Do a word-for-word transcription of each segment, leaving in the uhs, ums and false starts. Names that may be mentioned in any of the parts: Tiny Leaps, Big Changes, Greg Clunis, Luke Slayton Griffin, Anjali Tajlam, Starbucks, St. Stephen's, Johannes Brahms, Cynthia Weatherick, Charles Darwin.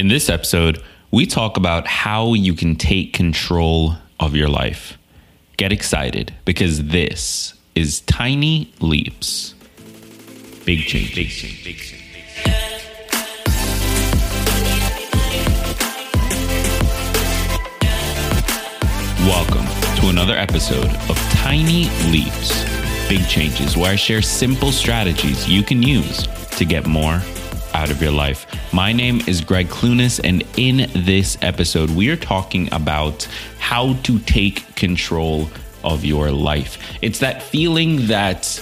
In this episode, we talk about how you can take control of your life. Get excited, because this is Tiny Leaps. Big change, big change, big change. Welcome to another episode of Tiny Leaps, Big Changes, where I share simple strategies you can use to get more out of your life. My name is Greg Clunis, and in this episode, we are talking about how to take control of your life. It's that feeling that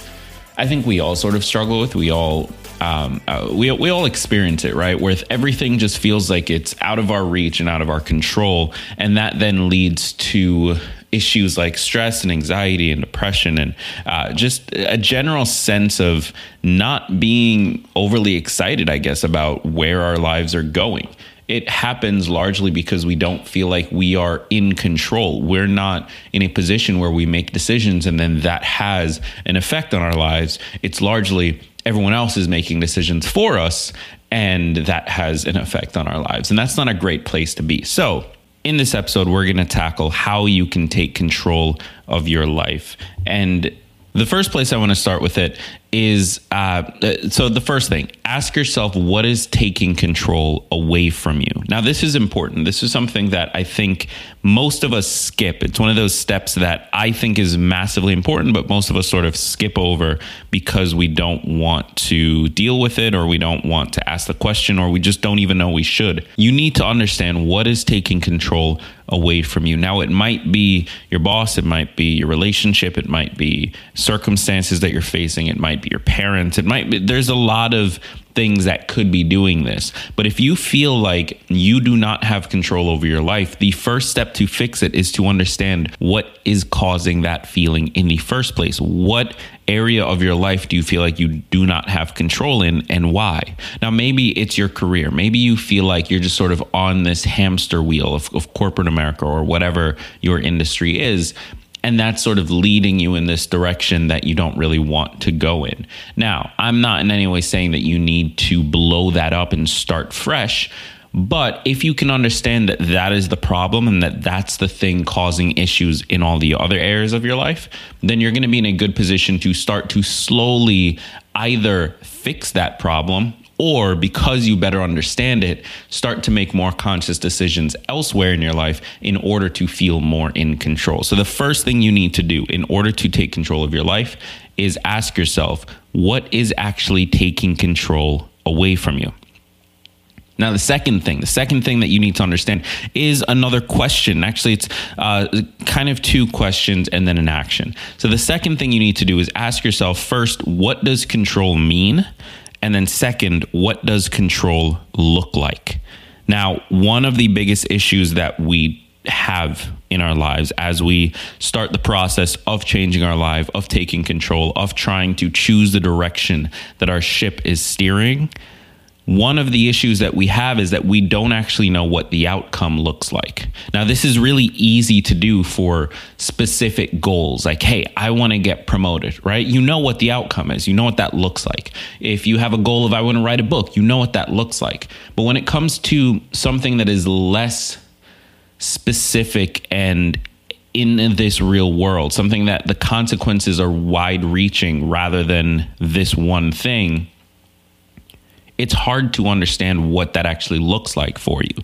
I think we all sort of struggle with. We all um, uh, we we all experience it, right? Where everything just feels like it's out of our reach and out of our control, and that then leads to issues like stress and anxiety and depression and uh, just a general sense of not being overly excited, I guess, about where our lives are going. It happens largely because we don't feel like we are in control. We're not in a position where we make decisions and then that has an effect on our lives. It's largely everyone else is making decisions for us and that has an effect on our lives. And that's not a great place to be. So in this episode, we're going to tackle how you can take control of your life. And the first place I want to start with it is, uh, so the first thing, ask yourself, what is taking control away from you? Now, this is important. This is something that I think most of us skip. It's one of those steps that I think is massively important, but most of us sort of skip over because we don't want to deal with it, or we don't want to ask the question, or we just don't even know we should. You need to understand what is taking control away from you. Now, it might be your boss, it might be your relationship, it might be circumstances that you're facing, it might be your parents, it might be, there's a lot of things that could be doing this. But if you feel like you do not have control over your life, the first step to fix it is to understand what is causing that feeling in the first place. What area of your life do you feel like you do not have control in, and why? Now, maybe it's your career. Maybe you feel like you're just sort of on this hamster wheel of, of corporate America or whatever your industry is. And that's sort of leading you in this direction that you don't really want to go in. Now, I'm not in any way saying that you need to blow that up and start fresh. But if you can understand that that is the problem and that that's the thing causing issues in all the other areas of your life, then you're going to be in a good position to start to slowly either fix that problem or, because you better understand it, start to make more conscious decisions elsewhere in your life in order to feel more in control. So the first thing you need to do in order to take control of your life is ask yourself, what is actually taking control away from you? Now, the second thing, the second thing that you need to understand is another question. Actually, it's uh, kind of two questions and then an action. So the second thing you need to do is ask yourself first, what does control mean? And then second, what does control look like? Now, one of the biggest issues that we have in our lives as we start the process of changing our life, of taking control, of trying to choose the direction that our ship is steering, one of the issues that we have is that we don't actually know what the outcome looks like. Now, this is really easy to do for specific goals. Like, hey, I want to get promoted, right? You know what the outcome is. You know what that looks like. If you have a goal of I want to write a book, you know what that looks like. But when it comes to something that is less specific and in this real world, something that the consequences are wide reaching rather than this one thing, it's hard to understand what that actually looks like for you.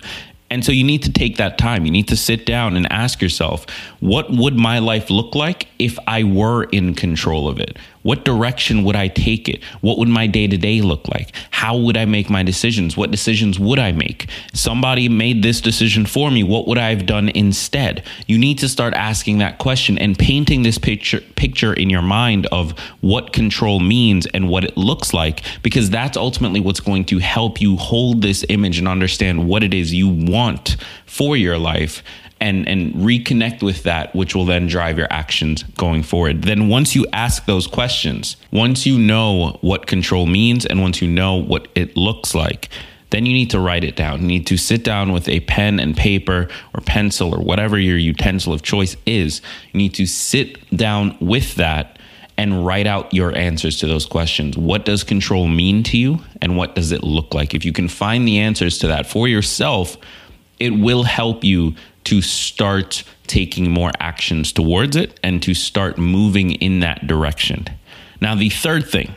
And so you need to take that time. You need to sit down and ask yourself, what would my life look like if I were in control of it? What direction would I take it? What would my day-to-day look like? How would I make my decisions? What decisions would I make? Somebody made this decision for me. What would I have done instead? You need to start asking that question and painting this picture picture in your mind of what control means and what it looks like, because that's ultimately what's going to help you hold this image and understand what it is you want for your life. And, and reconnect with that, which will then drive your actions going forward. Then once you ask those questions, once you know what control means and once you know what it looks like, then you need to write it down. You need to sit down with a pen and paper or pencil or whatever your utensil of choice is. You need to sit down with that and write out your answers to those questions. What does control mean to you? And what does it look like? If you can find the answers to that for yourself, it will help you to start taking more actions towards it and to start moving in that direction. Now, the third thing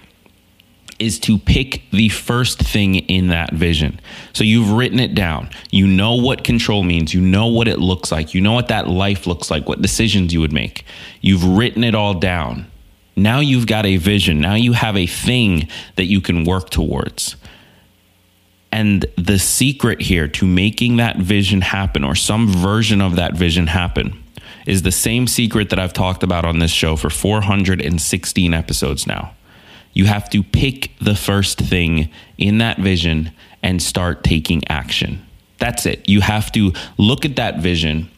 is to pick the first thing in that vision. So you've written it down. You know what control means. You know what it looks like. You know what that life looks like, what decisions you would make. You've written it all down. Now you've got a vision. Now you have a thing that you can work towards. And the secret here to making that vision happen, or some version of that vision happen, is the same secret that I've talked about on this show for four hundred sixteen episodes now. You have to pick the first thing in that vision and start taking action. That's it. You have to look at that vision,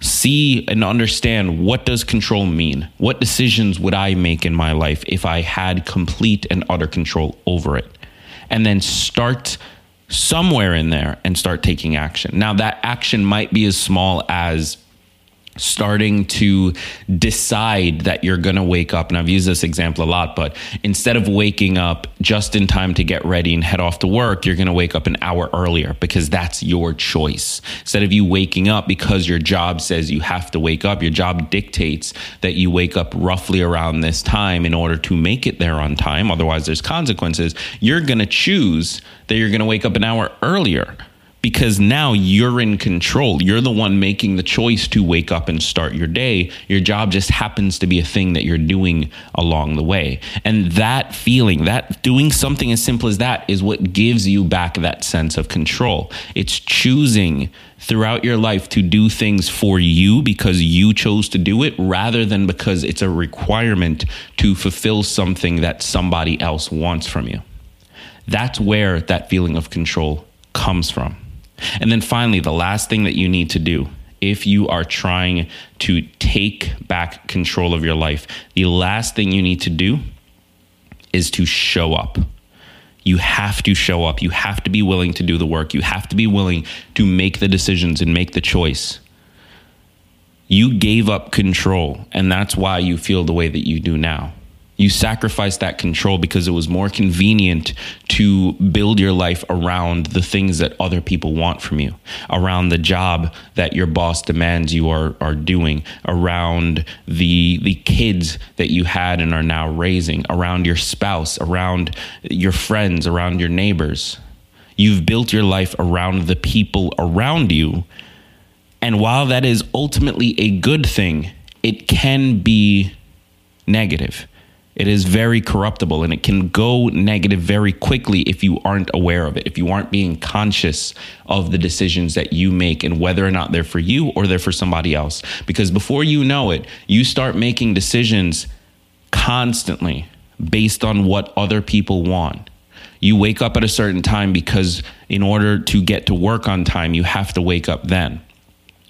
see and understand, what does control mean? What decisions would I make in my life if I had complete and utter control over it? And then start somewhere in there and start taking action. Now, that action might be as small as starting to decide that you're going to wake up. And I've used this example a lot, but instead of waking up just in time to get ready and head off to work, you're going to wake up an hour earlier because that's your choice. Instead of you waking up because your job says you have to wake up, your job dictates that you wake up roughly around this time in order to make it there on time. Otherwise, there's consequences. You're going to choose that you're going to wake up an hour earlier, because now you're in control. You're the one making the choice to wake up and start your day. Your job just happens to be a thing that you're doing along the way. And that feeling, that doing something as simple as that, is what gives you back that sense of control. It's choosing throughout your life to do things for you because you chose to do it, rather than because it's a requirement to fulfill something that somebody else wants from you. That's where that feeling of control comes from. And then finally, the last thing that you need to do, if you are trying to take back control of your life, the last thing you need to do is to show up. You have to show up. You have to be willing to do the work. You have to be willing to make the decisions and make the choice. You gave up control, and that's why you feel the way that you do now. You sacrificed that control because it was more convenient to build your life around the things that other people want from you, around the job that your boss demands you are are doing, around the the kids that you had and are now raising, around your spouse, around your friends, around your neighbors. You've built your life around the people around you. And while that is ultimately a good thing, it can be negative. It is very corruptible, and it can go negative very quickly if you aren't aware of it, if you aren't being conscious of the decisions that you make and whether or not they're for you or they're for somebody else. Because before you know it, you start making decisions constantly based on what other people want. You wake up at a certain time because in order to get to work on time, you have to wake up then.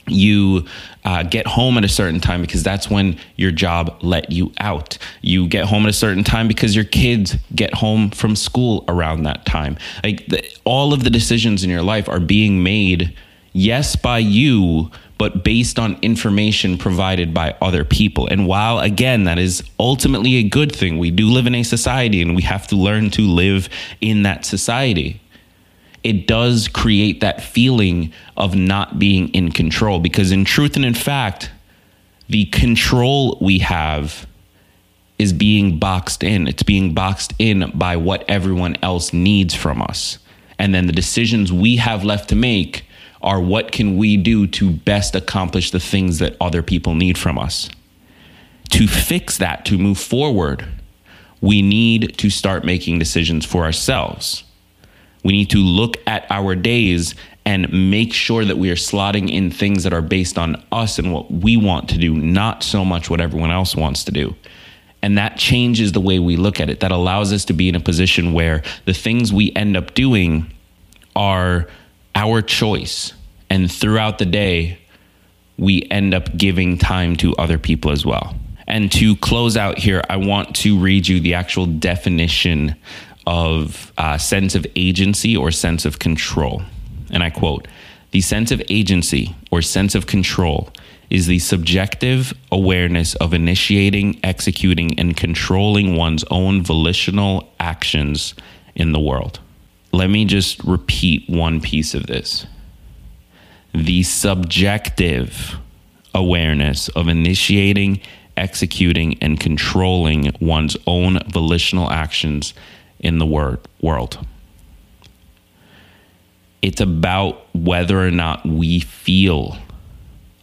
You uh, get home at a certain time because that's when your job let you out. You get home at a certain time because your kids get home from school around that time. Like the, all of the decisions in your life are being made, yes, by you, but based on information provided by other people. And while, again, that is ultimately a good thing, we do live in a society and we have to learn to live in that society. It does create that feeling of not being in control, because in truth and in fact, the control we have is being boxed in. It's being boxed in by what everyone else needs from us. And then the decisions we have left to make are, what can we do to best accomplish the things that other people need from us? To fix that, to move forward, we need to start making decisions for ourselves. We need to look at our days and make sure that we are slotting in things that are based on us and what we want to do, not so much what everyone else wants to do. And that changes the way we look at it. That allows us to be in a position where the things we end up doing are our choice. And throughout the day, we end up giving time to other people as well. And to close out here, I want to read you the actual definition of uh, sense of agency or sense of control. And I quote, The sense of agency or sense of control is the subjective awareness of initiating, executing, and controlling one's own volitional actions in the world. Let me just repeat one piece of this. The subjective awareness of initiating, executing, and controlling one's own volitional actions in the word, world. It's about whether or not we feel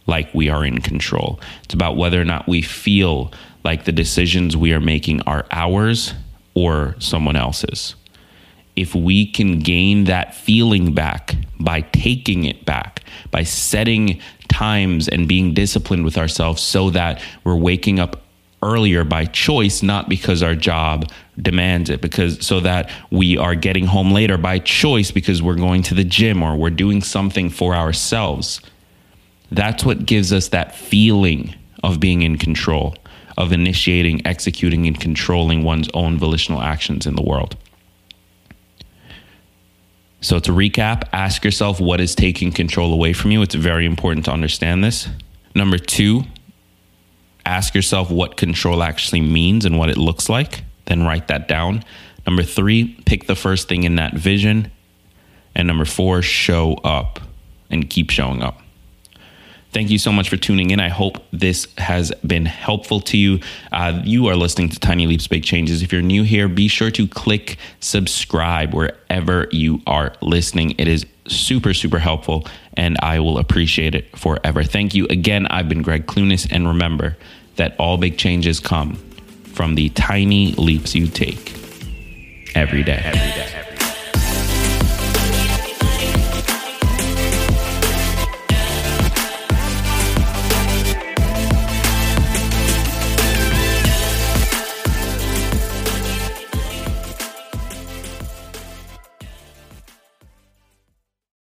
like we are in control. It's about whether or not we feel like the decisions we are making are ours or someone else's. If we can gain that feeling back by taking it back, by setting times and being disciplined with ourselves so that we're waking up earlier by choice, not because our job demands it, because so that we are getting home later by choice because we're going to the gym or we're doing something for ourselves. That's what gives us that feeling of being in control, of initiating, executing, and controlling one's own volitional actions in the world. So to recap, ask yourself what is taking control away from you. It's very important to understand this. Number two, ask yourself what control actually means and what it looks like. Then write that down. Number three, pick the first thing in that vision. And number four, show up and keep showing up. Thank you so much for tuning in. I hope this has been helpful to you. Uh, you are listening to Tiny Leaps, Big Changes. If you're new here, be sure to click subscribe wherever you are listening. It is super, super helpful, and I will appreciate it forever. Thank you again. I've been Greg Clunis, and remember that all big changes come from the tiny leaps you take every day. Every day.